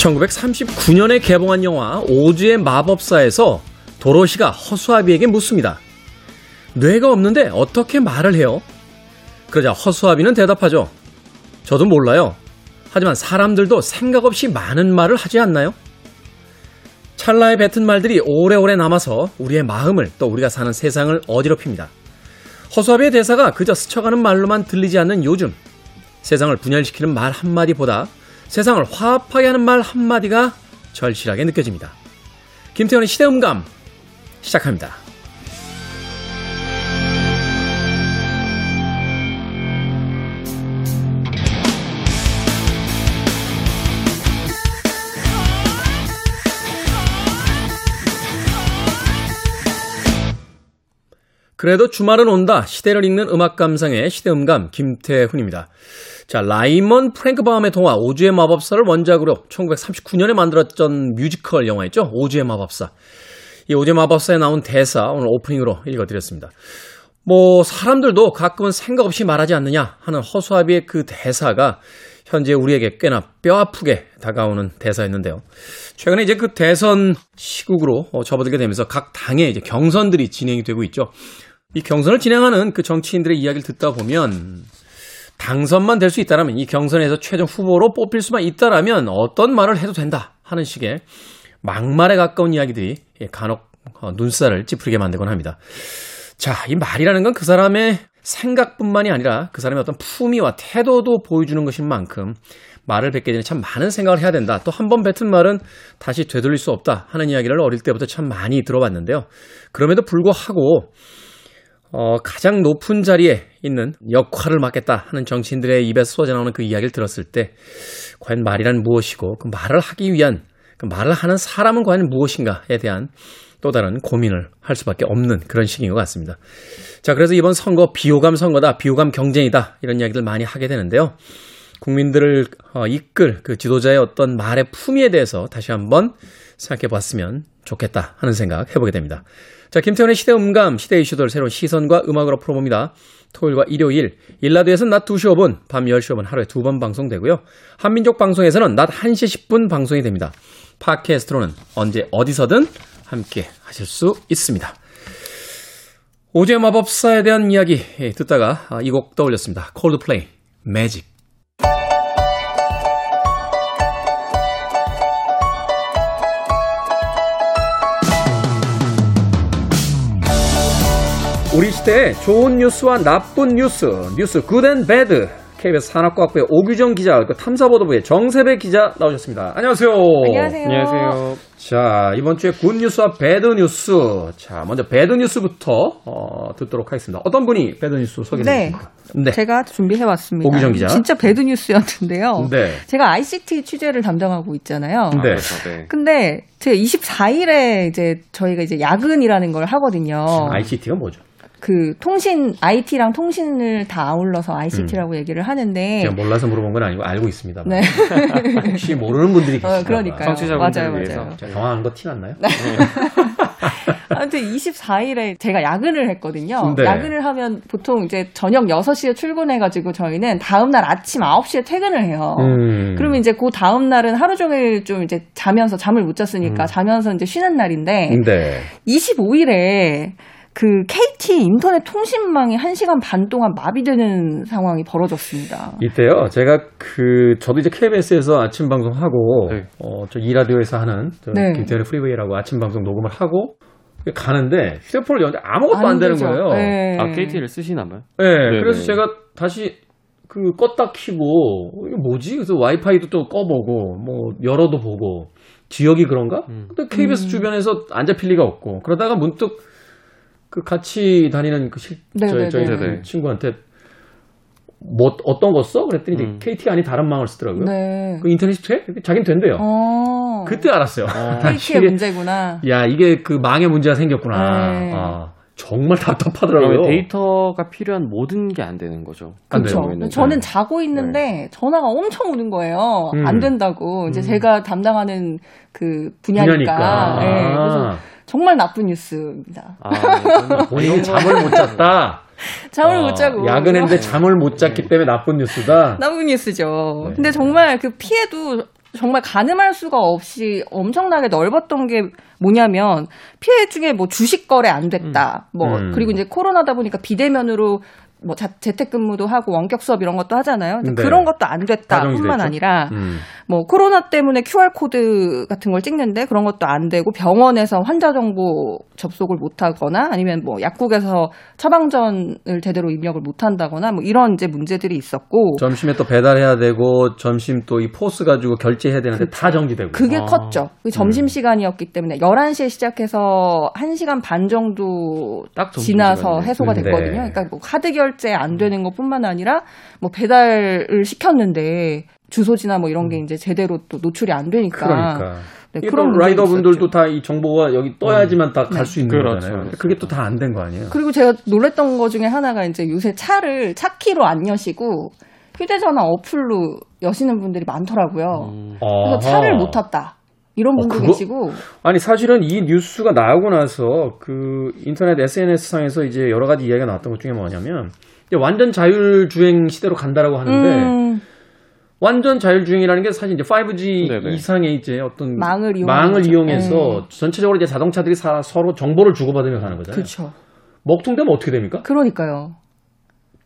1939년에 개봉한 영화 오즈의 마법사에서 도로시가 허수아비에게 묻습니다. 뇌가 없는데 어떻게 말을 해요? 그러자 허수아비는 대답하죠. 저도 몰라요. 하지만 사람들도 생각 없이 많은 말을 하지 않나요? 찰나에 뱉은 말들이 오래오래 남아서 우리의 마음을 또 우리가 사는 세상을 어지럽힙니다. 허수아비의 대사가 그저 스쳐가는 말로만 들리지 않는 요즘, 세상을 분열시키는 말 한마디보다 세상을 화합하게 하는 말 한마디가 절실하게 느껴집니다. 김태현의 시대음감 시작합니다. 그래도 주말은 온다. 시대를 읽는 음악 감상의 시대음감 김태훈입니다. 자, 라이먼 프랭크바움의 동화 오즈의 마법사를 원작으로 1939년에 만들었던 뮤지컬 영화 있죠? 오즈의 마법사. 이 오즈의 마법사에 나온 대사 오늘 오프닝으로 읽어드렸습니다. 사람들도 가끔은 생각 없이 말하지 않느냐 하는 허수아비의 그 대사가 현재 우리에게 꽤나 뼈아프게 다가오는 대사였는데요. 최근에 이제 그 대선 시국으로 접어들게 되면서 각 당의 이제 경선들이 진행이 되고 있죠. 이 경선을 진행하는 그 정치인들의 이야기를 듣다 보면 당선만 될 수 있다라면, 이 경선에서 최종 후보로 뽑힐 수만 있다라면 어떤 말을 해도 된다 하는 식의 막말에 가까운 이야기들이 간혹 눈살을 찌푸리게 만들곤 합니다. 자, 이 말이라는 건 그 사람의 생각뿐만이 아니라 그 사람의 어떤 품위와 태도도 보여주는 것인 만큼 말을 뱉게 되면 참 많은 생각을 해야 된다. 또 한 번 뱉은 말은 다시 되돌릴 수 없다 하는 이야기를 어릴 때부터 참 많이 들어봤는데요. 그럼에도 불구하고 가장 높은 자리에 있는 역할을 맡겠다 하는 정치인들의 입에서 쏟아져나오는 그 이야기를 들었을 때 과연 말이란 무엇이고 그 말을 하기 위한, 그 말을 하는 사람은 과연 무엇인가에 대한 또 다른 고민을 할 수밖에 없는 그런 시기인 것 같습니다. 자, 그래서 이번 선거 비호감 선거다, 비호감 경쟁이다 이런 이야기들 많이 하게 되는데요. 국민들을 이끌 그 지도자의 어떤 말의 품위에 대해서 다시 한번 생각해 봤으면 좋겠다 하는 생각 해보게 됩니다. 자, 김태훈의 시대음감, 시대 이슈들 새로운 시선과 음악으로 풀어봅니다. 토요일과 일요일, 일라드에서는 낮 2시 5분, 밤 10시 5분 하루에 두 번 방송되고요. 한민족 방송에서는 낮 1시 10분 방송이 됩니다. 팟캐스트로는 언제 어디서든 함께 하실 수 있습니다. 오즈의 마법사에 대한 이야기 듣다가 이 곡 떠올렸습니다. 콜드플레이, 매직. 우리 시대의 좋은 뉴스와 나쁜 뉴스, 뉴스 굿앤 배드. KBS 산업과학부의 오규정 기자, 그리고 탐사보도부의 정세배 기자 나오셨습니다. 안녕하세요. 안녕하세요. 안녕하세요. 자, 이번 주에 굿 뉴스와 배드 뉴스. 자, 먼저 배드 뉴스부터 듣도록 하겠습니다. 어떤 분이 배드 뉴스 소개해 주십니까? 네, 제가 준비해 왔습니다. 오규정 기자. 진짜 배드 뉴스였는데요. 네. 제가 ICT 취재를 담당하고 있잖아요. 네. 근데 제 24일에 이제 저희가 이제 야근이라는 걸 하거든요. ICT가 뭐죠? 그 통신, IT랑 통신을 다 아울러서 ICT라고 얘기를 하는데, 제가 몰라서 물어본 건 아니고 알고 있습니다. 네. 혹시 모르는 분들이 계시죠? 그러니까요. 청취자분들을 위해서. 당황한 거 티 났나요? 아무튼 24일에 제가 야근을 했거든요. 네. 야근을 하면 보통 이제 저녁 6시에 출근해가지고 저희는 다음날 아침 9시에 퇴근을 해요. 그러면 이제 그 다음날은 하루 종일 좀 이제 자면서, 잠을 못 잤으니까 자면서 이제 쉬는 날인데, 네. 25일에 그 KT 인터넷 통신망이 1시간 반 동안 마비되는 상황이 벌어졌습니다. 이때요, 제가 저도 이제 KBS에서 아침 방송하고, 네. 저 이라디오에서 하는 김태현의 프리웨이라고 아침 방송 녹음을 하고 가는데 휴대폰을 여는데 아무것도 안 되는 거예요. 네. 아, KT를 쓰시나 봐요? 네, 네, 그래서 네. 제가 다시 그 껐다 켜고, 이게 뭐지? 그래서 와이파이도 또 꺼보고, 뭐 열어도 보고, 지역이 그런가? 근데 KBS 주변에서 안 잡힐 리가 없고, 그러다가 문득 그 같이 다니는 저희 친구한테 뭐 어떤 거 써? 그랬더니 KT 아닌 다른 망을 쓰더라고요. 네. 그 인터넷 해? 자기는 된대요. 그때 알았어요. KT의 문제구나. 야, 이게 그 망의 문제가 생겼구나. 네. 아, 정말 답답하더라고요. 데이터가 필요한 모든 게 안 되는 거죠. 그렇죠. 저는 자고 있는데, 네. 전화가 엄청 오는 거예요. 안 된다고. 이제 제가 담당하는 그 분야니까. 네, 그래서 정말 나쁜 뉴스입니다. 아, 네. 본인이 잠을 못 잤다. 잠을 못 자고 야근했는데 잠을 못 잤기 때문에 나쁜 뉴스다. 나쁜 뉴스죠. 네. 근데 정말 그 피해도 정말 가늠할 수가 없이 엄청나게 넓었던 게 뭐냐면 피해 중에 뭐 주식 거래 안 됐다. 그리고 이제 코로나다 보니까 비대면으로 뭐 재택근무도 하고 원격 수업 이런 것도 하잖아요. 네. 그런 것도 안 됐다뿐만 아니라 뭐 코로나 때문에 QR 코드 같은 걸 찍는데 그런 것도 안 되고 병원에서 환자 정보 접속을 못 하거나 아니면 뭐 약국에서 처방전을 제대로 입력을 못 한다거나 뭐 이런 이제 문제들이 있었고 점심에 또 배달해야 되고 점심 또 이 포스 가지고 결제해야 되는데 그치. 다 정지되고 그게 컸죠. 점심 시간이었기 때문에 11시에 시작해서 1시간 반 정도 딱 지나서 해소가 됐거든요. 그러니까 뭐 카드 결제 결제 안 되는 것뿐만 아니라 뭐 배달을 시켰는데 주소지나 뭐 이런 게 이제 제대로 또 노출이 안 되니까. 그러니까. 네, 그런 라이더 분들도 다 이 정보가 여기 떠야지만 다 갈 수 있는 거잖아요. 그렇죠. 그게 또 다 안 된 거 아니에요. 그리고 제가 놀랬던 거 중에 하나가 이제 요새 차키로 안 여시고 휴대전화 어플로 여시는 분들이 많더라고요. 그래서 차를 못 탔다. 이런 분도 계시고. 아니, 사실은 이 뉴스가 나오고 나서 그 인터넷 SNS상에서 이제 여러 가지 이야기가 나왔던 것 중에 뭐냐면 이제 완전 자율주행 시대로 간다라고 하는데 완전 자율주행이라는 게 사실 이제 5G 네네. 이상의 이제 어떤 망을 이용해서 전체적으로 이제 자동차들이 서로 정보를 주고받으며 가는 거잖아요. 그렇죠. 먹통되면 어떻게 됩니까? 그러니까요.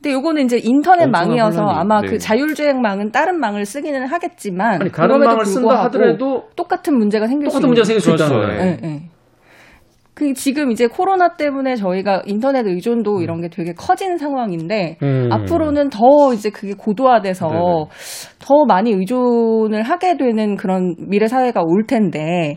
근데 요거는 이제 인터넷 망이어서 혼란이, 아마 네. 그 자율주행 망은 다른 망을 쓰기는 하겠지만 아니, 다른 망을 쓴다 하더라도 똑같은 문제가 생길 수 있는 거죠. 네. 네. 그 지금 이제 코로나 때문에 저희가 인터넷 의존도 이런 게 되게 커진 상황인데 앞으로는 더 이제 그게 고도화돼서 네네. 더 많이 의존을 하게 되는 그런 미래 사회가 올 텐데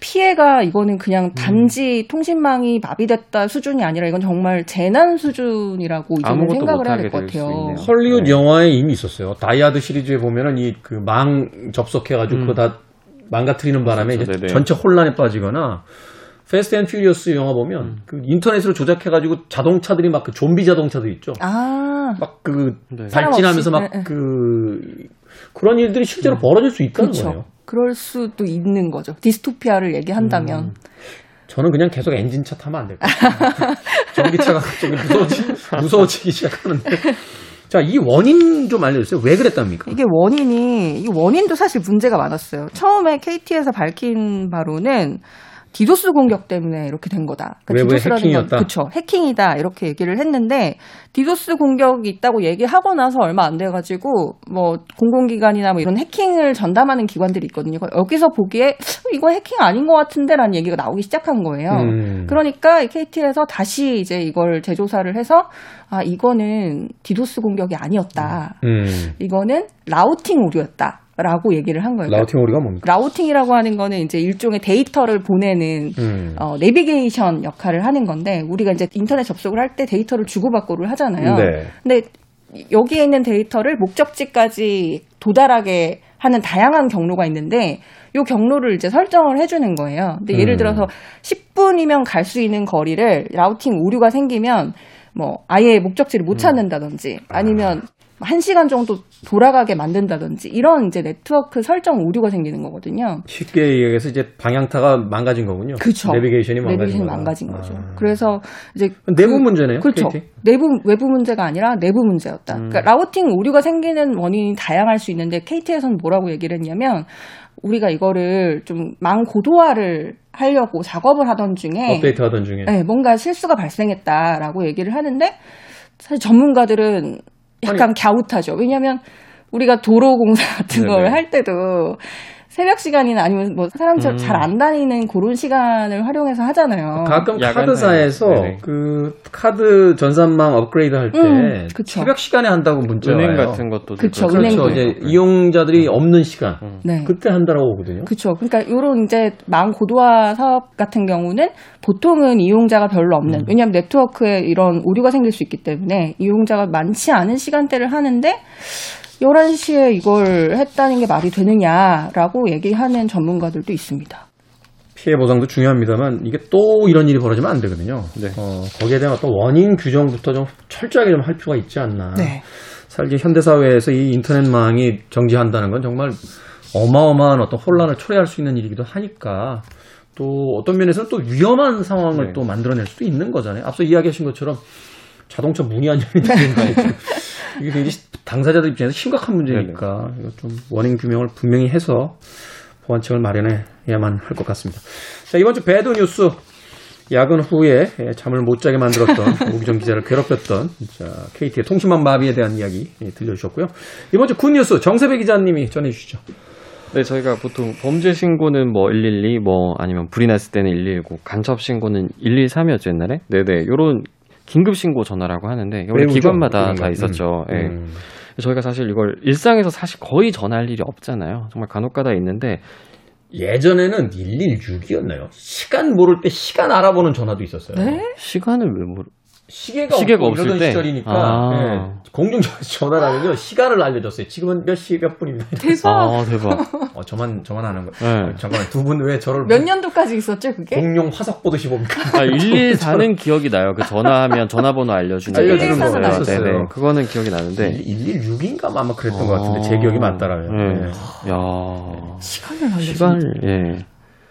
피해가 이거는 그냥 단지 통신망이 마비됐다 수준이 아니라 이건 정말 재난 수준이라고 이제는 생각을 해야 될 것 같아요. 헐리우드 네. 영화에 이미 있었어요. 다이아드 시리즈에 보면은 이 그 망 접속해가지고 그거 다 망가뜨리는 바람에 그렇죠. 이제 전체 혼란에 빠지거나. 패스트 앤 퓨리어스 영화 보면 그 인터넷으로 조작해가지고 자동차들이 막 그 좀비 자동차들 있죠. 막 그 네. 발진하면서 막 그 그런 일들이 실제로 벌어질 수 있다는 그렇죠. 거예요. 그럴 수도 있는 거죠. 디스토피아를 얘기한다면. 저는 그냥 계속 엔진차 타면 안 될 것 같아요. 전기차가 갑자기 무서워지기 시작하는데. 자, 이 원인 좀 알려주세요. 왜 그랬답니까? 이 원인도 사실 문제가 많았어요. 처음에 KT에서 밝힌 바로는 디도스 공격 때문에 이렇게 된 거다. 그러니까 디도스라는 해킹이었다? 그렇죠. 해킹이다 이렇게 얘기를 했는데 디도스 공격이 있다고 얘기하고 나서 얼마 안 돼가지고 뭐 공공기관이나 뭐 이런 해킹을 전담하는 기관들이 있거든요. 여기서 보기에 이거 해킹 아닌 것 같은데라는 얘기가 나오기 시작한 거예요. 그러니까 KT에서 다시 이제 이걸 재조사를 해서 아 이거는 디도스 공격이 아니었다. 이거는 라우팅 오류였다. 라고 얘기를 한 거예요. 라우팅 오류가 뭡니까? 라우팅이라고 하는 거는 이제 일종의 데이터를 보내는 내비게이션 역할을 하는 건데 우리가 이제 인터넷 접속을 할 때 데이터를 주고받고를 하잖아요. 네. 근데 여기에 있는 데이터를 목적지까지 도달하게 하는 다양한 경로가 있는데 이 경로를 이제 설정을 해주는 거예요. 근데 예를 들어서 10분이면 갈 수 있는 거리를 라우팅 오류가 생기면 뭐 아예 목적지를 못 찾는다든지 아니면 1시간 정도 돌아가게 만든다든지 이런 이제 네트워크 설정 오류가 생기는 거거든요. 쉽게 얘기해서 이제 방향타가 망가진 거군요. 그렇죠. 내비게이션이 망가진 거죠. 그래서 이제 내부 문제네요. 그렇죠. KT? 외부 문제가 아니라 내부 문제였다. 그러니까 라우팅 오류가 생기는 원인이 다양할 수 있는데 KT에서는 뭐라고 얘기를 했냐면 우리가 이거를 좀 망 고도화를 하려고 작업을 하던 중에 업데이트하던 중에 네, 뭔가 실수가 발생했다라고 얘기를 하는데 사실 전문가들은 약간 갸웃하죠. 왜냐하면 우리가 도로공사 같은 걸 할 때도 새벽 시간이나 아니면 뭐 사람처럼 잘 안 다니는 그런 시간을 활용해서 하잖아요. 가끔 카드사에서 그 카드 전산망 업그레이드 할 때 새벽 시간에 한다고 문자와요. 은행 같은 것도 그렇죠. 이제 이용자들이 없는 시간 그때 한다라고 오거든요. 그렇죠. 그러니까 이런 이제 망 고도화 사업 같은 경우는 보통은 이용자가 별로 없는 왜냐하면 네트워크에 이런 오류가 생길 수 있기 때문에 이용자가 많지 않은 시간대를 하는데. 11시에 이걸 했다는 게 말이 되느냐라고 얘기하는 전문가들도 있습니다. 피해 보상도 중요합니다만 이게 또 이런 일이 벌어지면 안 되거든요. 네. 거기에 대한 어떤 원인 규정부터 좀 철저하게 좀 할 필요가 있지 않나. 네. 사실 현대사회에서 이 인터넷망이 정지한다는 건 정말 어마어마한 어떤 혼란을 초래할 수 있는 일이기도 하니까 또 어떤 면에서는 또 위험한 상황을 또 만들어낼 수도 있는 거잖아요. 앞서 이야기하신 것처럼 자동차 문이 안 열린다든가 이게 굉장히 당사자들 입장에서 심각한 문제니까 이거 좀 원인 규명을 분명히 해서 보완책을 마련해야만 할 것 같습니다. 자, 이번 주 배드 뉴스. 야근 후에 잠을 못 자게 만들었던 오기정 기자를 괴롭혔던 KT의 통신망 마비에 대한 이야기 들려주셨고요. 이번 주 굿뉴스 정세배 기자님이 전해주시죠. 네, 저희가 보통 범죄 신고는 뭐 112, 뭐 아니면 불이 났을 때는 119, 간첩 신고는 113이었죠 옛날에. 네네, 요런 긴급 신고 전화라고 하는데 원래 기관마다 다 있었죠. 네. 저희가 사실 이걸 일상에서 사실 거의 전할 일이 없잖아요. 정말 간혹가다 있는데. 예전에는 116이었나요? 시간 모를 때 시간 알아보는 전화도 있었어요. 네? 시간을 왜 모르? 시계가 없을 때 시절이니까 네. 공중 전화라면요 시간을 알려줬어요. 지금은 몇 시 몇 분입니다. 대박. 아, 대박. 저만 아는 거예요. 네. 잠깐만, 두 분 왜 저를 몇 년도까지 있었죠 그게? 공룡 화석 보듯이 봅니까? 아, 114는 기억이 나요. 그 전화하면 전화번호 알려주는 거예요. 네네, 그거는 기억이 나는데 116인가 아마 그랬던 것 같은데 제 기억이 맞다라면. 네. 네. 야, 시간을 예.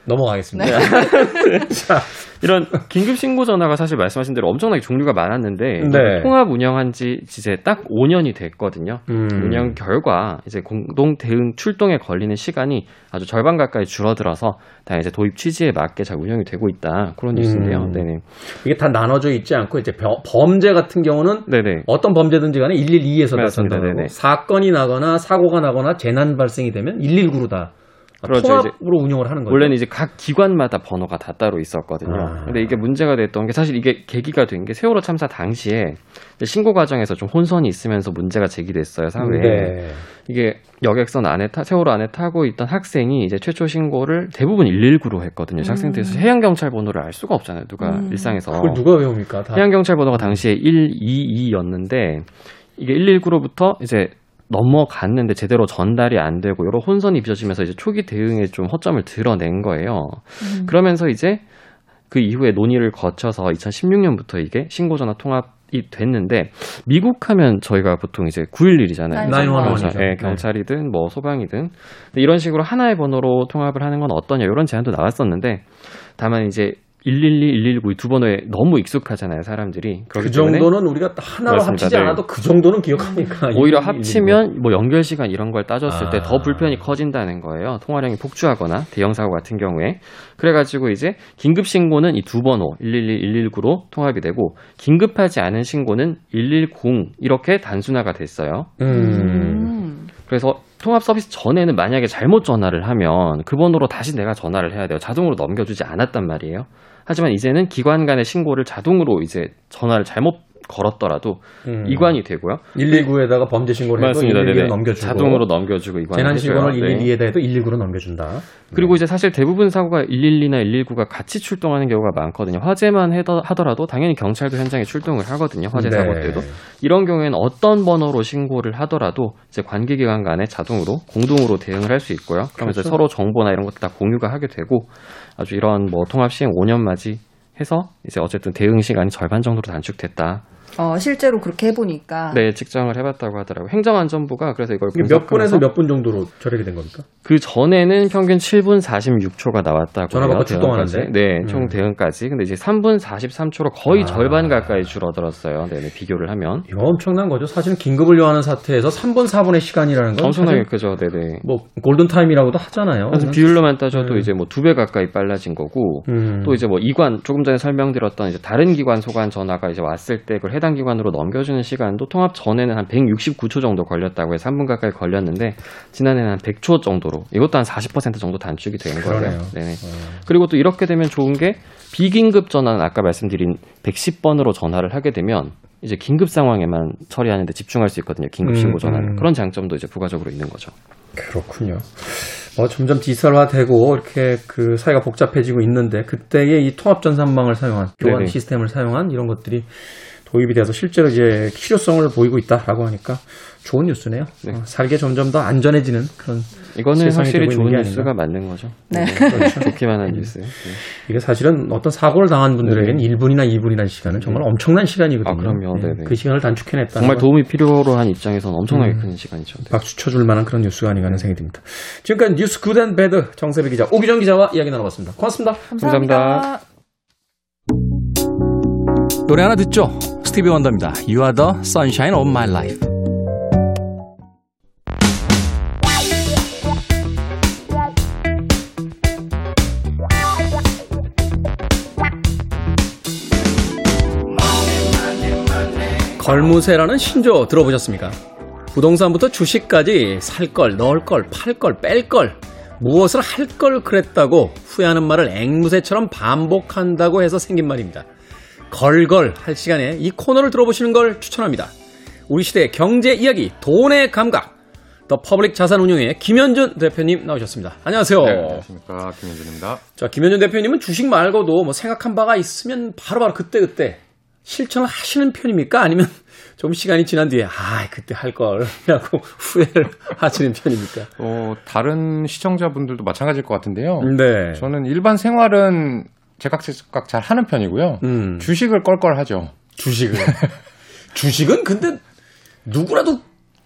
넘어가겠습니다. 네. 자, 이런 긴급신고 전화가 사실 말씀하신 대로 엄청나게 종류가 많았는데 네. 통합 운영한 지 이제 딱 5년이 됐거든요. 운영 결과 이제 공동 대응 출동에 걸리는 시간이 아주 절반 가까이 줄어들어서 다 이제 도입 취지에 맞게 잘 운영이 되고 있다. 그런 뉴스인데요. 네네. 이게 다 나눠져 있지 않고 이제 범죄 같은 경우는 네네. 어떤 범죄든지 간에 112에서 나선다. 사건이 나거나 사고가 나거나 재난 발생이 되면 119로 다. 그렇죠. 통합으로 운영을 하는 거죠. 원래는 이제 각 기관마다 번호가 다 따로 있었거든요. 근데 이게 문제가 됐던 게 사실 이게 계기가 된 게 세월호 참사 당시에 신고 과정에서 좀 혼선이 있으면서 문제가 제기됐어요, 사회에. 네. 이게 여객선 안에 세월호 안에 타고 있던 학생이 이제 최초 신고를 대부분 119로 했거든요. 학생들에서 해양경찰 번호를 알 수가 없잖아요, 누가 일상에서. 그걸 누가 외웁니까? 다. 해양경찰 번호가 당시에 122였는데 이게 119로부터 이제 넘어갔는데 제대로 전달이 안 되고 여러 혼선이 빚어지면서 이제 초기 대응에 좀 허점을 드러낸 거예요. 그러면서 이제 그 이후에 논의를 거쳐서 2016년부터 이게 신고전화 통합이 됐는데 미국하면 저희가 보통 이제 911이잖아요. 911이죠. 네, 경찰이든 뭐 소방이든 이런 식으로 하나의 번호로 통합을 하는 건 어떠냐 이런 제안도 나왔었는데 다만 이제 112, 119 이 두 번호에 너무 익숙하잖아요, 사람들이. 그 정도는 우리가 하나로 맞습니다. 합치지 않아도 네. 그 정도는 기억하니까. 오히려 112. 합치면 뭐 연결 시간 이런 걸 따졌을 때 더 불편이 커진다는 거예요. 통화량이 폭주하거나 대형 사고 같은 경우에. 그래가지고 이제 긴급 신고는 이 두 번호 112, 119로 통합이 되고 긴급하지 않은 신고는 110 이렇게 단순화가 됐어요. 그래서 통합 서비스 전에는 만약에 잘못 전화를 하면 그 번호로 다시 내가 전화를 해야 돼요. 자동으로 넘겨주지 않았단 말이에요. 하지만 이제는 기관 간의 신고를 자동으로 이제 전화를 잘못 걸었더라도 이관이 되고요. 119에다가 범죄 신고를 해도 112로 넘겨주고 자동으로 넘겨주고 이관이 되고요. 재난 신고를 112에다 해도 119로 넘겨준다. 그리고 이제 사실 대부분 사고가 112나 119가 같이 출동하는 경우가 많거든요. 화재만 하더라도 당연히 경찰도 현장에 출동을 하거든요. 화재 사고 때도. 이런 경우에는 어떤 번호로 신고를 하더라도 이제 관계기관 간에 자동으로 공동으로 대응을 할 수 있고요. 그러면서 그렇죠. 서로 정보나 이런 것도 다 공유가 하게 되고 아주 이런 뭐 통합 시행 5년 맞이 해서 이제 어쨌든 대응 시간이 절반 정도로 단축됐다. 실제로 그렇게 해보니까. 네, 측정을 해봤다고 하더라고요. 행정안전부가 그래서 이걸 몇 분에서 몇 분 정도로 절약이 된 겁니까? 그 전에는 평균 7분 46초가 나왔다고요. 전화 받고 출동하는데? 네, 총 대응까지. 근데 이제 3분 43초로 거의 절반 가까이 줄어들었어요. 네네, 비교를 하면. 이거 엄청난 거죠. 사실은 긴급을 요하는 사태에서 3분, 4분의 시간이라는 건. 엄청나게 크죠. 네네. 뭐, 골든타임이라고도 하잖아요. 비율로만 따져도 이제 뭐 2배 가까이 빨라진 거고, 또 이제 뭐 이관, 조금 전에 설명드렸던 이제 다른 기관 소관 전화가 이제 왔을 때 그걸 해당 기관으로 넘겨주는 시간도 통합 전에는 한 169초 정도 걸렸다고 해서 3분 가까이 걸렸는데 지난해는 한 100초 정도로 이것도 한 40% 정도 단축이 된 거예요. 네네. 그리고 또 이렇게 되면 좋은 게 비긴급 전화는 아까 말씀드린 110번으로 전화를 하게 되면 이제 긴급 상황에만 처리하는데 집중할 수 있거든요. 긴급 신고 전화는. 그런 장점도 이제 부가적으로 있는 거죠. 그렇군요. 점점 디지털화되고 이렇게 그 사회가 복잡해지고 있는데 그때의 이 통합 전산망을 사용한 교환 네네. 시스템을 사용한 이런 것들이 도입이 돼서 실제로 이제 필요성을 보이고 있다라고 하니까 좋은 뉴스네요. 네. 살게 점점 더 안전해지는 그런 이거는 확실히 좋은 뉴스가 맞는 거죠. 네. 그렇죠. 좋기만 한 뉴스. 네. 이게 사실은 어떤 사고를 당한 분들에게는 네. 1분이나 2분이라는 시간은 정말 엄청난 시간이거든요. 아, 그럼요. 네. 그 시간을 단축해냈다. 정말 도움이 필요로 한 입장에서는 엄청나게 큰 시간이죠. 네. 박수 쳐줄 만한 그런 뉴스가 아닌가 하는 생각이 듭니다. 지금까지 뉴스 굿앤 배드 정세배 기자, 오기정 기자와 이야기 나눠봤습니다. 고맙습니다. 감사합니다. 감사합니다. 노래 하나 듣죠? 스티비 원더입니다. You are the sunshine of my life. 걸무새라는 신조 들어보셨습니까? 부동산부터 주식까지 살 걸, 넣을 걸, 팔 걸, 뺄 걸, 무엇을 할 걸 그랬다고 후회하는 말을 앵무새처럼 반복한다고 해서 생긴 말입니다. 걸걸 할 시간에 이 코너를 들어보시는 걸 추천합니다. 우리 시대의 경제 이야기, 돈의 감각, 더 퍼블릭 자산운용의 김현준 대표님 나오셨습니다. 안녕하세요. 네, 안녕하십니까. 김현준입니다. 자, 김현준 대표님은 주식 말고도 뭐 생각한 바가 있으면 바로바로 그때그때 실천을 하시는 편입니까? 아니면 좀 시간이 지난 뒤에 그때 할 걸이라고 후회를 하시는 편입니까? 다른 시청자분들도 마찬가지일 것 같은데요. 네. 저는 일반 생활은 제각제각 잘 하는 편이고요. 주식을 껄껄하죠. 주식은 근데 누구라도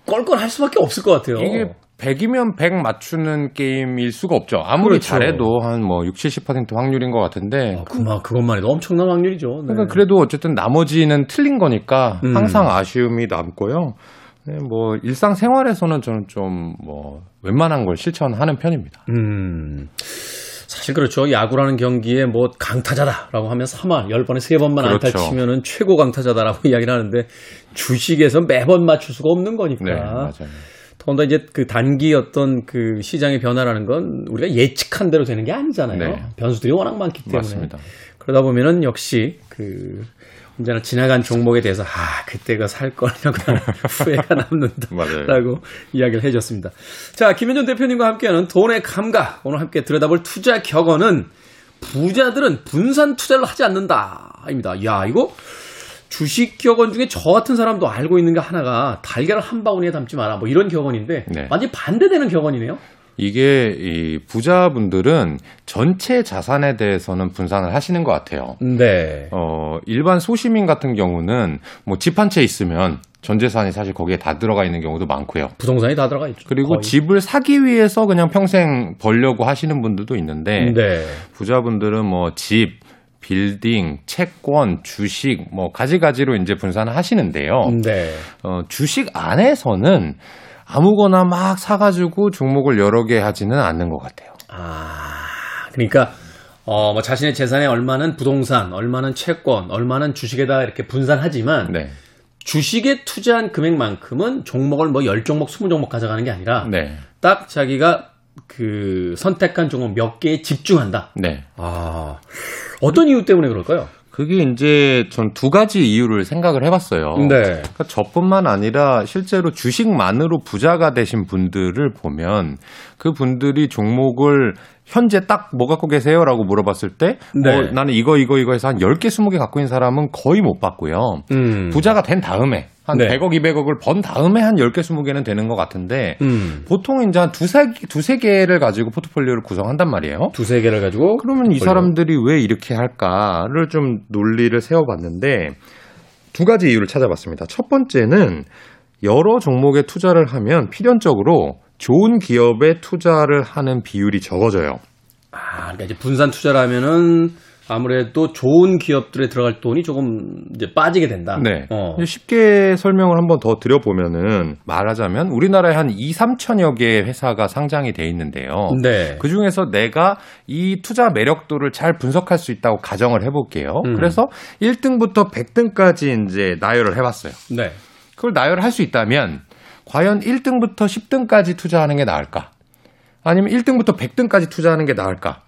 껄껄할 수밖에 없을 것 같아요. 이게 100이면 100 맞추는 게임일 수가 없죠. 아무리 그렇죠. 잘해도 한 뭐 60, 70% 확률인 것 같은데. 그것만 해도 엄청난 확률이죠. 네. 그러니까 그래도 어쨌든 나머지는 틀린 거니까 항상 아쉬움이 남고요. 뭐 일상생활에서는 저는 좀 뭐 웬만한 걸 실천하는 편입니다. 사실 그렇죠. 야구라는 경기에 뭐 강타자다라고 하면 3화 10번에 3번만 그렇죠. 안타 치면은 최고 강타자다라고 이야기를 하는데 주식에서 매번 맞출 수가 없는 거니까. 네, 맞아요. 더군다나 이제 그 단기 어떤 그 시장의 변화라는 건 우리가 예측한 대로 되는 게 아니잖아요. 네. 변수들이 워낙 많기 때문에. 맞습니다. 그러다 보면은 역시 그 언제나 지나간 종목에 대해서 그때 그거 살 거라고 후회가 남는다라고 이야기를 해줬습니다. 자, 김현준 대표님과 함께하는 돈의 감각, 오늘 함께 들여다볼 투자 격언은 부자들은 분산 투자를 하지 않는다입니다. 야, 이거 주식 격언 중에 저 같은 사람도 알고 있는 게 하나가 달걀을 한 바구니에 담지 마라 뭐 이런 격언인데 네. 완전히 반대되는 격언이네요. 이게 이 부자분들은 전체 자산에 대해서는 분산을 하시는 것 같아요. 네. 일반 소시민 같은 경우는 뭐 집 한 채 있으면 전 재산이 사실 거기에 다 들어가 있는 경우도 많고요. 부동산이 다 들어가 있죠. 그리고 거의. 집을 사기 위해서 그냥 평생 벌려고 하시는 분들도 있는데 네. 부자분들은 뭐 집, 빌딩, 채권, 주식 뭐 가지가지로 이제 분산을 하시는데요. 네. 주식 안에서는 아무거나 막 사가지고 종목을 여러 개 하지는 않는 것 같아요. 그러니까, 뭐 자신의 재산의 얼마는 부동산, 얼마는 채권, 얼마는 주식에다 이렇게 분산하지만, 네. 주식에 투자한 금액만큼은 종목을 뭐 10종목, 20종목 가져가는 게 아니라, 네. 딱 자기가 그 선택한 종목 몇 개에 집중한다. 네. 어떤 이유 때문에 그럴까요? 그게 이제 전 두 가지 이유를 생각을 해봤어요. 네. 그러니까 저뿐만 아니라 실제로 주식만으로 부자가 되신 분들을 보면 그분들이 종목을 현재 딱 뭐 갖고 계세요? 라고 물어봤을 때 네. 나는 이거 해서 한 10개, 20개 갖고 있는 사람은 거의 못 봤고요. 부자가 된 다음에 한 네. 100억, 200억을 번 다음에 한 10개, 20개는 되는 것 같은데 보통 이제 한 두세 개를 가지고 포트폴리오를 구성한단 말이에요. 두세 개를 가지고? 그러면 이 사람들이 왜 이렇게 할까를 좀 논리를 세워봤는데 두 가지 이유를 찾아봤습니다. 첫 번째는 여러 종목에 투자를 하면 필연적으로 좋은 기업에 투자를 하는 비율이 적어져요. 그러니까 이제 분산 투자를 하면은 아무래도 좋은 기업들에 들어갈 돈이 조금 이제 빠지게 된다. 네. 쉽게 설명을 한번 더 드려보면은 말하자면 우리나라에 한 2-3천여 개의 회사가 상장이 돼 있는데요. 네. 그 중에서 내가 이 투자 매력도를 잘 분석할 수 있다고 가정을 해볼게요. 그래서 1등부터 100등까지 이제 나열을 해봤어요. 네. 그걸 나열할 수 있다면 과연 1등부터 10등까지 투자하는 게 나을까? 아니면 1등부터 100등까지 투자하는 게 나을까?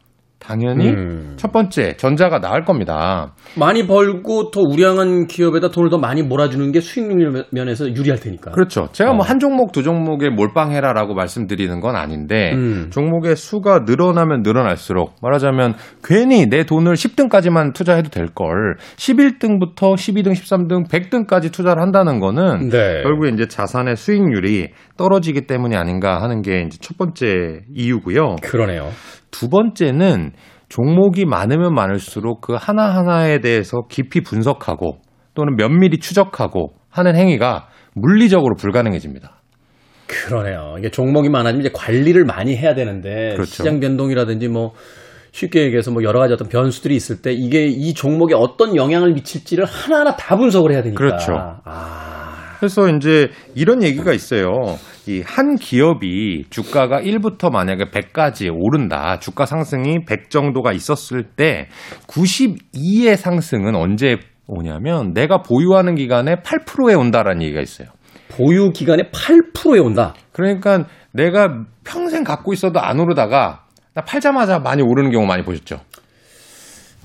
당연히 첫 번째, 전자가 나을 겁니다. 많이 벌고 더 우량한 기업에다 돈을 더 많이 몰아주는 게 수익률 면에서 유리할 테니까. 그렇죠. 제가 뭐 한 종목, 두 종목에 몰빵해라라고 말씀드리는 건 아닌데 종목의 수가 늘어나면 늘어날수록 말하자면 괜히 내 돈을 10등까지만 투자해도 될 걸 11등부터 12등, 13등, 100등까지 투자를 한다는 거는 네. 결국에 이제 자산의 수익률이 떨어지기 때문이 아닌가 하는 게 이제 첫 번째 이유고요. 그러네요. 두 번째는 종목이 많으면 많을수록 그 하나하나에 대해서 깊이 분석하고 또는 면밀히 추적하고 하는 행위가 물리적으로 불가능해집니다. 그러네요. 이게 종목이 많아지면 이제 관리를 많이 해야 되는데 그렇죠. 시장 변동이라든지 뭐 쉽게 얘기해서 뭐 여러 가지 어떤 변수들이 있을 때 이게 이 종목에 어떤 영향을 미칠지를 하나하나 다 분석을 해야 되니까. 그렇죠. 그래서 이제 이런 얘기가 있어요. 이 한 기업이 주가가 1부터 만약에 100까지 오른다. 주가 상승이 100 정도가 있었을 때 92의 상승은 언제 오냐면 내가 보유하는 기간에 8%에 온다라는 얘기가 있어요. 보유 기간에 8%에 온다. 그러니까 내가 평생 갖고 있어도 안 오르다가 나 팔자마자 많이 오르는 경우 많이 보셨죠?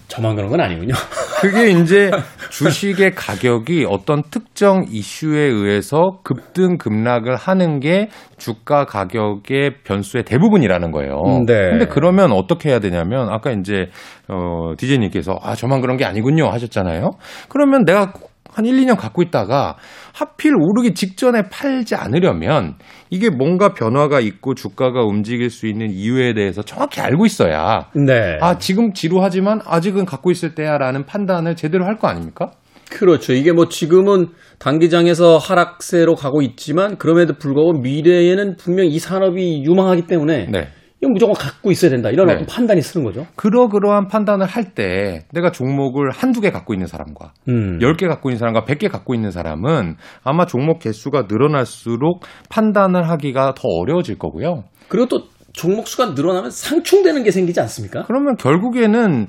저만 그런 건 아니군요. 그게 이제 주식의 가격이 어떤 특정 이슈에 의해서 급등 급락을 하는 게 주가 가격의 변수의 대부분이라는 거예요. 네. 근데 그러면 어떻게 해야 되냐면 아까 이제 DJ님께서 아, 저만 그런 게 아니군요 하셨잖아요. 그러면 내가 한 1, 2년 갖고 있다가 하필 오르기 직전에 팔지 않으려면 이게 뭔가 변화가 있고 주가가 움직일 수 있는 이유에 대해서 정확히 알고 있어야 네. 아, 지금 지루하지만 아직은 갖고 있을 때야라는 판단을 제대로 할 거 아닙니까? 그렇죠. 이게 뭐 지금은 단기장에서 하락세로 가고 있지만 그럼에도 불구하고 미래에는 분명 이 산업이 유망하기 때문에 네. 이건 무조건 갖고 있어야 된다. 이런 네. 어떤 판단이 쓰는 거죠. 그러한 판단을 할 때 내가 종목을 한두 개 갖고 있는 사람과 10개 갖고 있는 사람과 100개 갖고 있는 사람은 아마 종목 개수가 늘어날수록 판단을 하기가 더 어려워질 거고요. 그리고 또 종목 수가 늘어나면 상충되는 게 생기지 않습니까? 그러면 결국에는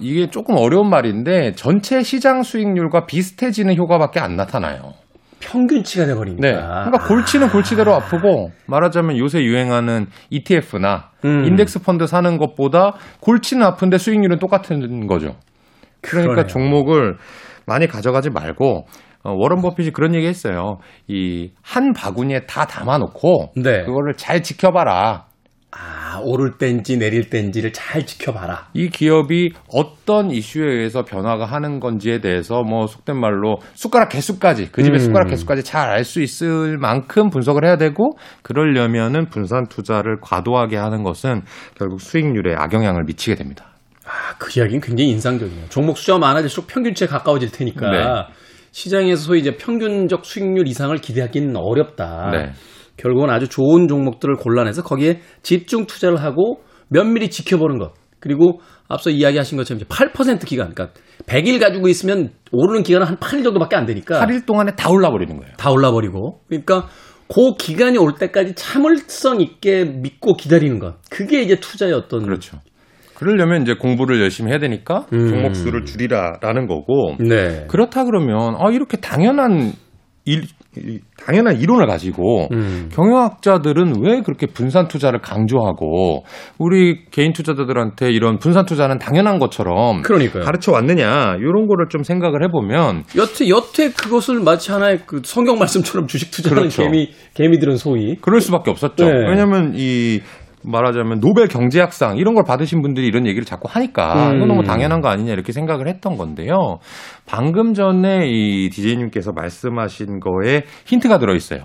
이게 조금 어려운 말인데 전체 시장 수익률과 비슷해지는 효과밖에 안 나타나요. 평균치가 돼버리니까. 네. 그러니까 골치는 골치대로 아프고 말하자면 요새 유행하는 ETF나 인덱스 펀드 사는 것보다 골치는 아픈데 수익률은 똑같은 거죠. 그러니까 그러네요. 종목을 많이 가져가지 말고 워런 버핏이 그런 얘기 했어요. 이 한 바구니에 다 담아놓고 네. 그거를 잘 지켜봐라. 아, 오를 땐지 내릴 땐지를 잘 지켜봐라. 이 기업이 어떤 이슈에 의해서 변화가 하는 건지에 대해서 뭐 속된 말로 숟가락 개수까지 그 집의 숟가락 개수까지 잘 알 수 있을 만큼 분석을 해야 되고 그러려면은 분산 투자를 과도하게 하는 것은 결국 수익률에 악영향을 미치게 됩니다. 아, 그 이야기는 굉장히 인상적이네요. 종목 수가 많아질수록 평균치에 가까워질 테니까 네. 시장에서 소위 이제 평균적 수익률 이상을 기대하기는 어렵다. 네. 결국은 아주 좋은 종목들을 골라내서 거기에 집중 투자를 하고 면밀히 지켜보는 것. 그리고 앞서 이야기하신 것처럼 8% 기간, 그러니까 100일 가지고 있으면 오르는 기간은 한 8일 정도밖에 안 되니까. 8일 동안에 다 올라버리는 거예요. 다 올라버리고. 그러니까 그 기간이 올 때까지 참을성 있게 믿고 기다리는 것. 그게 이제 투자의 어떤. 그렇죠. 그러려면 이제 공부를 열심히 해야 되니까 종목 수를 줄이라라는 거고. 네. 그렇다 그러면 이렇게 당연한 이론을 가지고 경영학자들은 왜 그렇게 분산 투자를 강조하고 우리 개인 투자자들한테 이런 분산 투자는 당연한 것처럼 그러니까요. 가르쳐 왔느냐 이런 거를 좀 생각을 해보면 여태 그것을 마치 하나의 그 성경 말씀처럼 주식 투자는 그렇죠. 개미들은 소위 그럴 수밖에 없었죠. 네. 왜냐하면 이 말하자면 노벨 경제학상 이런 걸 받으신 분들이 이런 얘기를 자꾸 하니까 이거 너무 당연한 거 아니냐 이렇게 생각을 했던 건데요. 방금 전에 이 DJ님께서 말씀하신 거에 힌트가 들어있어요.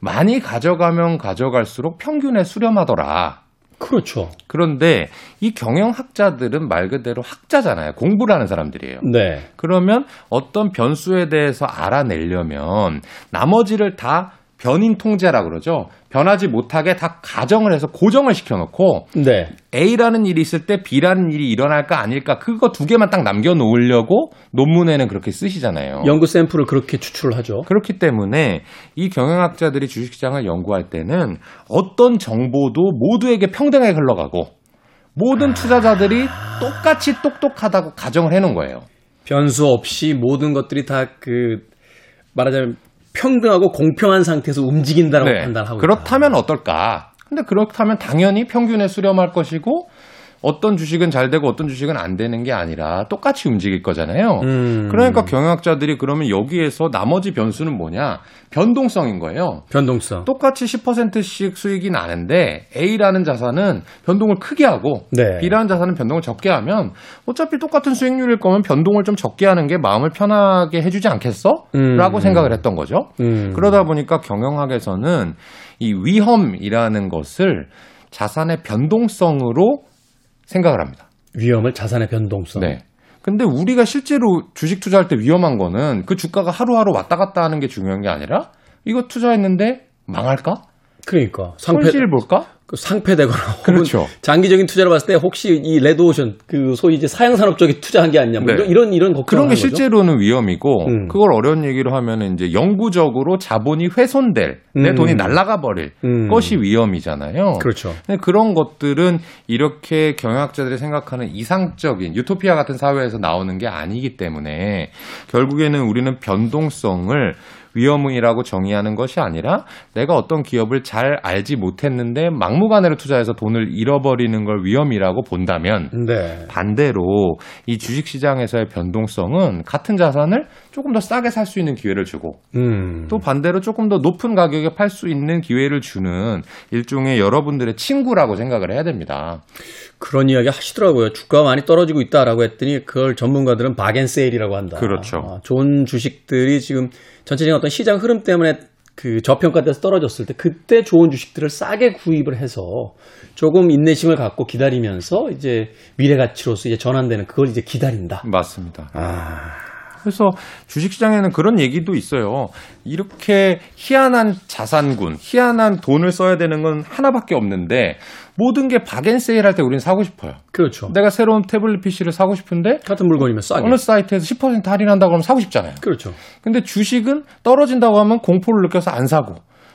많이 가져가면 가져갈수록 평균에 수렴하더라. 그렇죠. 그런데 이 경영학자들은 말 그대로 학자잖아요. 공부를 하는 사람들이에요. 네. 그러면 어떤 변수에 대해서 알아내려면 나머지를 다 변인 통제라고 그러죠. 변하지 못하게 다 가정을 해서 고정을 시켜놓고 네. A라는 일이 있을 때 B라는 일이 일어날까 아닐까 그거 두 개만 딱 남겨놓으려고 논문에는 그렇게 쓰시잖아요. 연구 샘플을 그렇게 추출하죠. 그렇기 때문에 이 경영학자들이 주식시장을 연구할 때는 어떤 정보도 모두에게 평등하게 흘러가고 모든 투자자들이 똑같이 똑똑하다고 가정을 해놓은 거예요. 변수 없이 모든 것들이 다 말하자면 평등하고 공평한 상태에서 움직인다라고 네. 판단하고 있다. 그렇다면 어떨까? 근데 그렇다면 당연히 평균에 수렴할 것이고 어떤 주식은 잘 되고 어떤 주식은 안 되는 게 아니라 똑같이 움직일 거잖아요. 그러니까 경영학자들이 그러면 여기에서 나머지 변수는 뭐냐? 변동성인 거예요. 변동성. 똑같이 10%씩 수익이 나는데 A라는 자산은 변동을 크게 하고 네. B라는 자산은 변동을 적게 하면 어차피 똑같은 수익률일 거면 변동을 좀 적게 하는 게 마음을 편하게 해주지 않겠어? 라고 생각을 했던 거죠. 그러다 보니까 경영학에서는 이 위험이라는 것을 자산의 변동성으로 생각을 합니다. 위험을 자산의 변동성. 네. 근데 우리가 실제로 주식 투자할 때 위험한 거는 그 주가가 하루하루 왔다 갔다 하는 게 중요한 게 아니라 이거 투자했는데 망할까? 그러니까. 손실 볼까? 상폐되거나 그렇죠. 장기적인 투자를 봤을 때 혹시 이 레드오션 그 소위 이제 사양산업 쪽에 투자한 게 아니냐 뭐 네. 이런 걱정 그런 게 실제로는 거죠? 위험이고 그걸 어려운 얘기로 하면 이제 영구적으로 자본이 훼손될 내 돈이 날아가 버릴 것이 위험이잖아요. 그렇죠. 근데 그런 것들은 이렇게 경영학자들이 생각하는 이상적인 유토피아 같은 사회에서 나오는 게 아니기 때문에 결국에는 우리는 변동성을 위험이라고 정의하는 것이 아니라 내가 어떤 기업을 잘 알지 못했는데 막무가내로 투자해서 돈을 잃어버리는 걸 위험이라고 본다면 네. 반대로 이 주식시장에서의 변동성은 같은 자산을 조금 더 싸게 살 수 있는 기회를 주고 또 반대로 조금 더 높은 가격에 팔 수 있는 기회를 주는 일종의 여러분들의 친구라고 생각을 해야 됩니다. 그런 이야기 하시더라고요. 주가가 많이 떨어지고 있다라고 했더니 그걸 전문가들은 바겐세일이라고 한다. 그렇죠. 좋은 주식들이 지금 전체적인 어떤 시장 흐름 때문에 그 저평가돼서 떨어졌을 때 그때 좋은 주식들을 싸게 구입을 해서 조금 인내심을 갖고 기다리면서 이제 미래 가치로서 이제 전환되는 그걸 이제 기다린다. 맞습니다. 그래서 주식시장에는 그런 얘기도 있어요. 이렇게 희한한 자산군, 희한한 돈을 써야 되는 건 하나밖에 없는데 모든 게 박앤세일 할 때 우리는 사고 싶어요. 그렇죠. 내가 새로운 태블릿 PC를 사고 싶은데 같은 물건이면 싸게. 어느 사이트에서 10% 할인한다고 하면 사고 싶잖아요. 그렇죠. 근데 주식은 떨어진다고 하면 공포를 느껴서 안 사고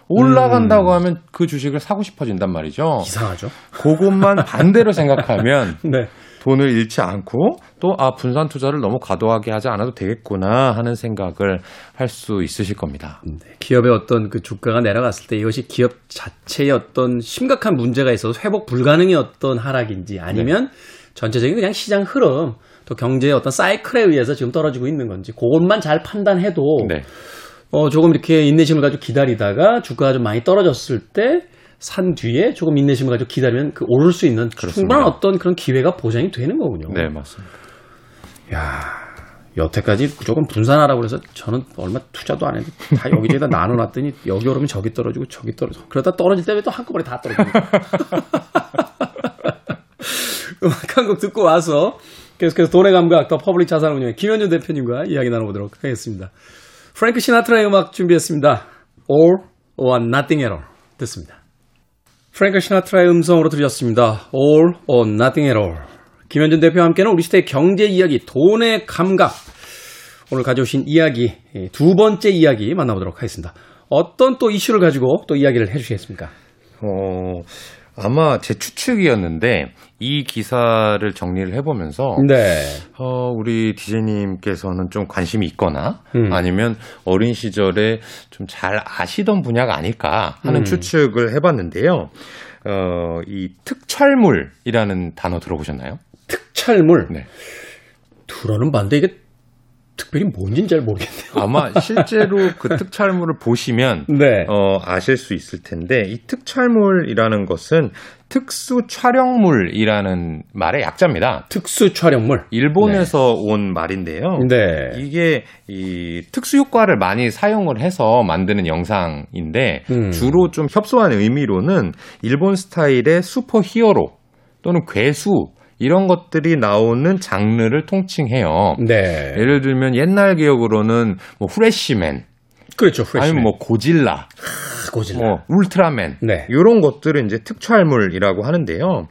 올라간다고 하면 그 주식을 사고 싶어진단 말이죠. 이상하죠. 그것만 반대로 생각하면 네. 돈을 잃지 않고 또 분산 투자를 너무 과도하게 하지 않아도 되겠구나 하는 생각을 할 수 있으실 겁니다. 기업의 어떤 그 주가가 내려갔을 때 이것이 기업 자체의 어떤 심각한 문제가 있어서 회복 불가능의 어떤 하락인지 아니면 네. 전체적인 그냥 시장 흐름 또 경제의 어떤 사이클에 의해서 지금 떨어지고 있는 건지 그것만 잘 판단해도 네. 조금 이렇게 인내심을 가지고 기다리다가 주가가 좀 많이 떨어졌을 때 산 뒤에 조금 인내심을 가지고 기다리면 그 오를 수 있는 충분한 어떤 그런 기회가 보장이 되는 거군요. 네, 맞습니다. 야, 여태까지 조금 분산하라고 그래서 저는 얼마 투자도 안 해도 다 여기저기다 나눠놨더니 여기 오르면 저기 떨어지고 저기 떨어지고 그러다 떨어질 때면 또 한꺼번에 다 떨어집니다. 음악 한 곡 듣고 와서 계속해서 돈의 감각 더 퍼블릭 자산운용의 김현준 대표님과 이야기 나눠보도록 하겠습니다. 프랭크 시나트라의 음악 준비했습니다. All or Nothing at All 듣습니다. 프랭크 시나트라의 음성으로 들으셨습니다. All or Nothing at All. 김현준 대표와 함께는 우리 시대의 경제 이야기, 돈의 감각. 오늘 가져오신 이야기, 두 번째 이야기 만나보도록 하겠습니다. 어떤 또 이슈를 가지고 또 이야기를 해주시겠습니까? 아마 제 추측이었는데 이 기사를 정리를 해보면서 네. 우리 DJ님께서는 좀 관심이 있거나 아니면 어린 시절에 좀 잘 아시던 분야가 아닐까 하는 추측을 해봤는데요. 이 특철물이라는 단어 들어보셨나요? 특철물? 네. 들어는 봤는데 이게 특별히 뭔지는 잘 모르겠네요. 아마 실제로 그 특촬물을 보시면 네. 아실 수 있을 텐데 이 특촬물이라는 것은 특수 촬영물이라는 말의 약자입니다. 특수 촬영물. 일본에서 네. 온 말인데요. 네. 이게 이 특수 효과를 많이 사용을 해서 만드는 영상인데 주로 좀 협소한 의미로는 일본 스타일의 슈퍼 히어로 또는 괴수 이런 것들이 나오는 장르를 통칭해요. 네. 예를 들면 옛날 기억으로는 뭐 후레쉬맨, 그렇죠. 후레쉬맨. 아니면 뭐 고질라, 울트라맨 네. 이런 것들은 이제 특촬물이라고 하는데요.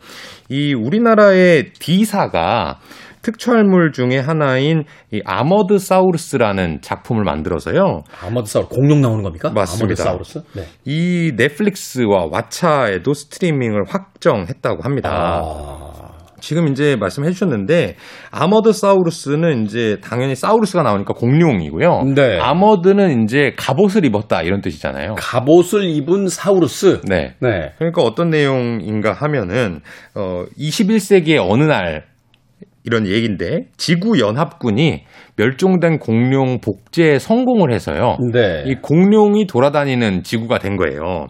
이 우리나라의 D사가 특촬물 중에 하나인 이 아머드 사우루스라는 작품을 만들어서요. 아머드 사우루스 공룡 나오는 겁니까? 맞습니다. 아머드 사우루스? 네. 이 넷플릭스와 왓챠에도 스트리밍을 확정했다고 합니다. 지금 이제 말씀해 주셨는데 아머드 사우루스는 이제 당연히 사우루스가 나오니까 공룡이고요. 네. 아머드는 이제 갑옷을 입었다 이런 뜻이잖아요. 갑옷을 입은 사우루스. 네. 네. 그러니까 어떤 내용인가 하면은 21세기의 어느 날 이런 얘기인데 지구 연합군이 멸종된 공룡 복제에 성공을 해서요. 네. 이 공룡이 돌아다니는 지구가 된 거예요.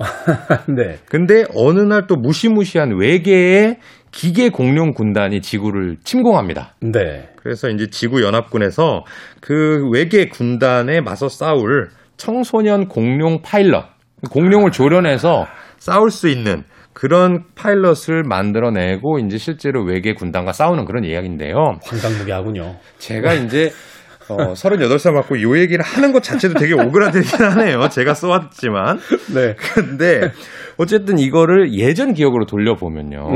네. 근데 어느 날 또 무시무시한 외계의 기계 공룡 군단이 지구를 침공합니다. 네. 그래서 이제 지구 연합군에서 그 외계 군단에 맞서 싸울 청소년 공룡 파일럿, 공룡을 조련해서 싸울 수 있는 그런 파일럿을 만들어내고 이제 실제로 외계 군단과 싸우는 그런 이야기인데요. 황당무계하군요. 제가 이제 어, 38살 맞고 이 얘기를 하는 것 자체도 되게 오그라들긴 하네요. 제가 써왔지만. 네. 근데 어쨌든 이거를 예전 기억으로 돌려보면요.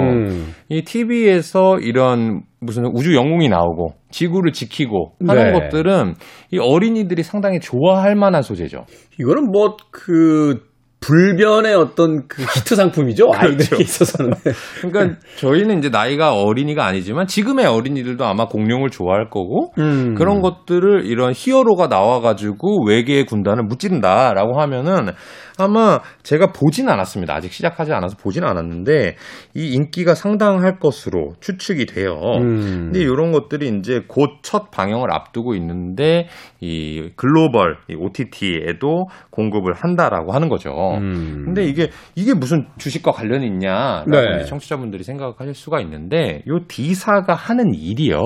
이 TV에서 이런 무슨 우주 영웅이 나오고 지구를 지키고 하는 네. 것들은 이 어린이들이 상당히 좋아할 만한 소재죠. 이거는 뭐 그 불변의 어떤 그 히트 상품이죠. 아이들에게 있어서는. 그러니까 저희는 이제 나이가 어린이가 아니지만 지금의 어린이들도 아마 공룡을 좋아할 거고 그런 것들을 이런 히어로가 나와가지고 외계의 군단을 무찌른다라고 하면은 아마 제가 보진 않았습니다. 아직 시작하지 않아서 보진 않았는데 이 인기가 상당할 것으로 추측이 돼요. 근데 이런 것들이 이제 곧 첫 방영을 앞두고 있는데 이 글로벌 이 OTT에도 공급을 한다라고 하는 거죠. 근데 이게 무슨 주식과 관련이 있냐라고 네. 청취자분들이 생각하실 수가 있는데 이 D사가 하는 일이요.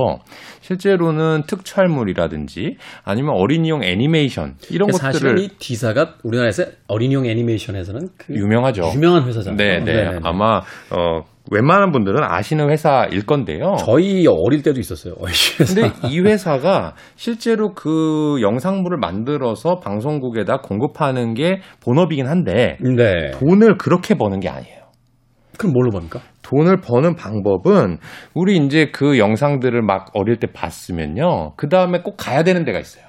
실제로는 특촬물이라든지 아니면 어린이용 애니메이션 이런 것들을 사실은 이 D사가 우리나라에서 어린이용 애니메이션에서는 그 유명하죠. 유명한 회사잖아요. 네. 아마 웬만한 분들은 아시는 회사일 건데요. 저희 어릴 때도 있었어요. 근데 이 회사가 실제로 그 영상물을 만들어서 방송국에다 공급하는 게 본업이긴 한데 네. 돈을 그렇게 버는 게 아니에요. 그럼 뭘로 봅니까? 돈을 버는 방법은 우리 이제 그 영상들을 막 어릴 때 봤으면요. 그 다음에 꼭 가야 되는 데가 있어요.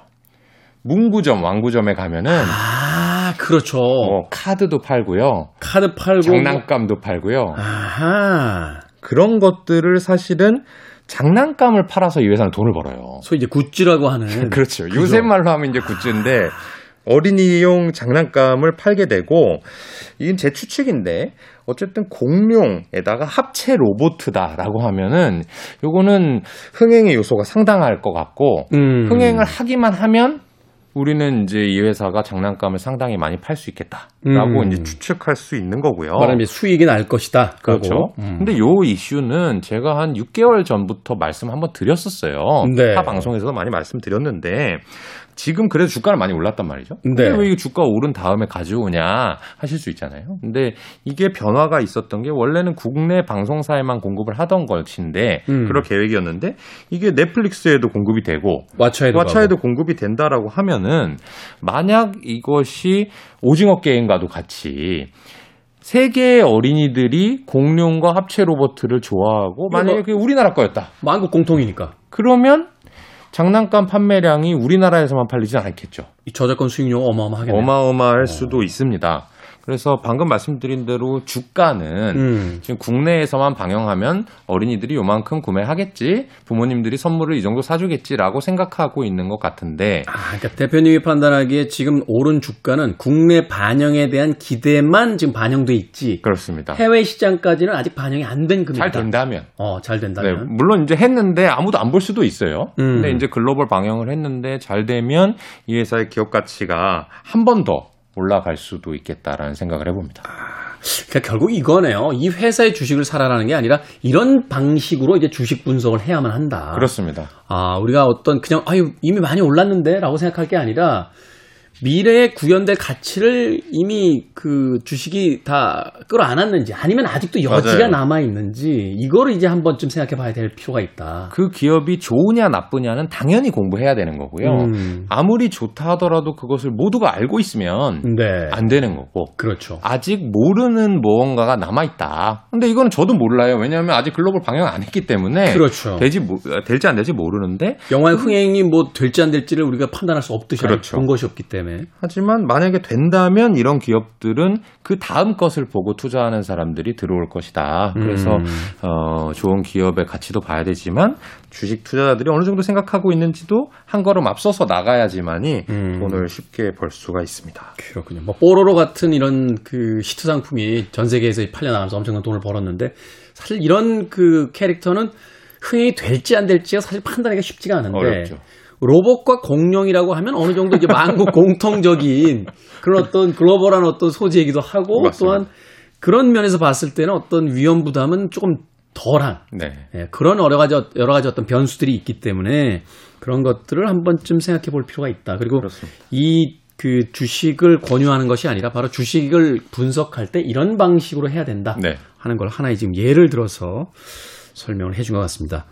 문구점, 왕구점에 가면은 그렇죠. 카드도 팔고요. 카드 팔고 장난감도 팔고요. 아하. 그런 것들을 사실은 장난감을 팔아서 이 회사는 돈을 벌어요. 소위 이제 굿즈라고 하는. 그렇죠. 그죠. 요새 말로 하면 이제 굿즈인데 어린이용 장난감을 팔게 되고 이건 제 추측인데 어쨌든 공룡에다가 합체 로봇이다라고 하면은 요거는 흥행의 요소가 상당할 것 같고 흥행을 하기만 하면 우리는 이제 이 회사가 장난감을 상당히 많이 팔 수 있겠다라고 이제 추측할 수 있는 거고요. 말하면 수익이 날 것이다. 그렇죠. 근데 요 이슈는 제가 한 6개월 전부터 말씀 한번 드렸었어요. 네. 타 방송에서도 많이 말씀드렸는데 지금 그래도 주가는 많이 올랐단 말이죠. 근데 네. 왜 이게 주가 오른 다음에 가져오냐 하실 수 있잖아요. 근데 이게 변화가 있었던 게 원래는 국내 방송사에만 공급을 하던 것인데 그럴 계획이었는데 이게 넷플릭스에도 공급이 되고 왓챠에도 공급이 된다라고 하면은 만약 이것이 오징어 게임과도 같이 세계의 어린이들이 공룡과 합체 로봇을 좋아하고 만약에 그게 우리나라 거였다. 만국 공통이니까. 그러면 장난감 판매량이 우리나라에서만 팔리진 않겠죠. 이 저작권 수익료 어마어마하겠네요. 어마어마할 수도 있습니다. 그래서 방금 말씀드린 대로 주가는 지금 국내에서만 방영하면 어린이들이 요만큼 구매하겠지, 부모님들이 선물을 이 정도 사주겠지라고 생각하고 있는 것 같은데. 그러니까 대표님이 판단하기에 지금 오른 주가는 국내 반영에 대한 기대만 지금 반영돼 있지. 그렇습니다. 해외 시장까지는 아직 반영이 안 된 금액이다. 잘 된다면. 네, 물론 이제 했는데 아무도 안 볼 수도 있어요. 근데 이제 글로벌 방영을 했는데 잘 되면 이 회사의 기업 가치가 한 번 더 올라갈 수도 있겠다라는 생각을 해봅니다. 그러니까 결국 이거네요. 이 회사의 주식을 사라라는 게 아니라 이런 방식으로 이제 주식 분석을 해야만 한다. 그렇습니다. 우리가 어떤 그냥 이미 많이 올랐는데라고 생각할 게 아니라 미래에 구현될 가치를 이미 그 주식이 다 끌어안았는지 아니면 아직도 여지가 남아있는지 이거를 이제 한 번쯤 생각해 봐야 될 필요가 있다. 그 기업이 좋으냐 나쁘냐는 당연히 공부해야 되는 거고요. 아무리 좋다 하더라도 그것을 모두가 알고 있으면 네. 안 되는 거고. 그렇죠. 아직 모르는 무언가가 남아있다. 근데 이거는 저도 몰라요. 왜냐하면 아직 글로벌 방영 안 했기 때문에 그렇죠. 될지 안 될지 모르는데 영화의 흥행이 뭐 될지 안 될지를 우리가 판단할 수 없듯이 그렇죠. 본 것이 없기 때문에. 하지만 만약에 된다면 이런 기업들은 그 다음 것을 보고 투자하는 사람들이 들어올 것이다. 그래서 좋은 기업의 가치도 봐야 되지만 주식 투자자들이 어느 정도 생각하고 있는지도 한 걸음 앞서서 나가야지만이 돈을 쉽게 벌 수가 있습니다. 그렇군요. 뭐 뽀로로 같은 이런 그 히트 상품이 전 세계에서 팔려나가면서 엄청난 돈을 벌었는데 사실 이런 그 캐릭터는 흥행이 될지 안 될지가 사실 판단하기가 쉽지가 않은데 어렵죠. 로봇과 공룡이라고 하면 어느 정도 이제 만국 공통적인 그런 어떤 글로벌한 어떤 소재이기도 하고 맞습니다. 또한 그런 면에서 봤을 때는 어떤 위험 부담은 조금 덜한 네, 그런 여러 가지 어떤 변수들이 있기 때문에 그런 것들을 한 번쯤 생각해 볼 필요가 있다. 그리고 이 그 주식을 권유하는 것이 아니라 바로 주식을 분석할 때 이런 방식으로 해야 된다 네. 하는 걸 하나의 지금 예를 들어서 설명을 해준 것 같습니다.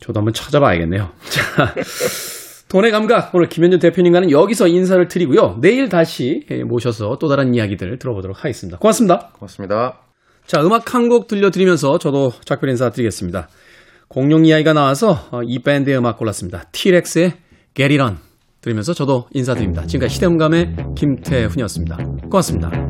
저도 한번 찾아봐야겠네요. 자, 돈의 감각, 오늘 김현준 대표님과는 여기서 인사를 드리고요. 내일 다시 모셔서 또 다른 이야기들 들어보도록 하겠습니다. 고맙습니다. 고맙습니다. 자, 음악 한 곡 들려드리면서 저도 작별 인사 드리겠습니다. 공룡 이야기가 나와서 이 밴드의 음악 골랐습니다. T-Rex의 Get It On 들으면서 저도 인사드립니다. 지금까지 시대음감의 김태훈이었습니다. 고맙습니다.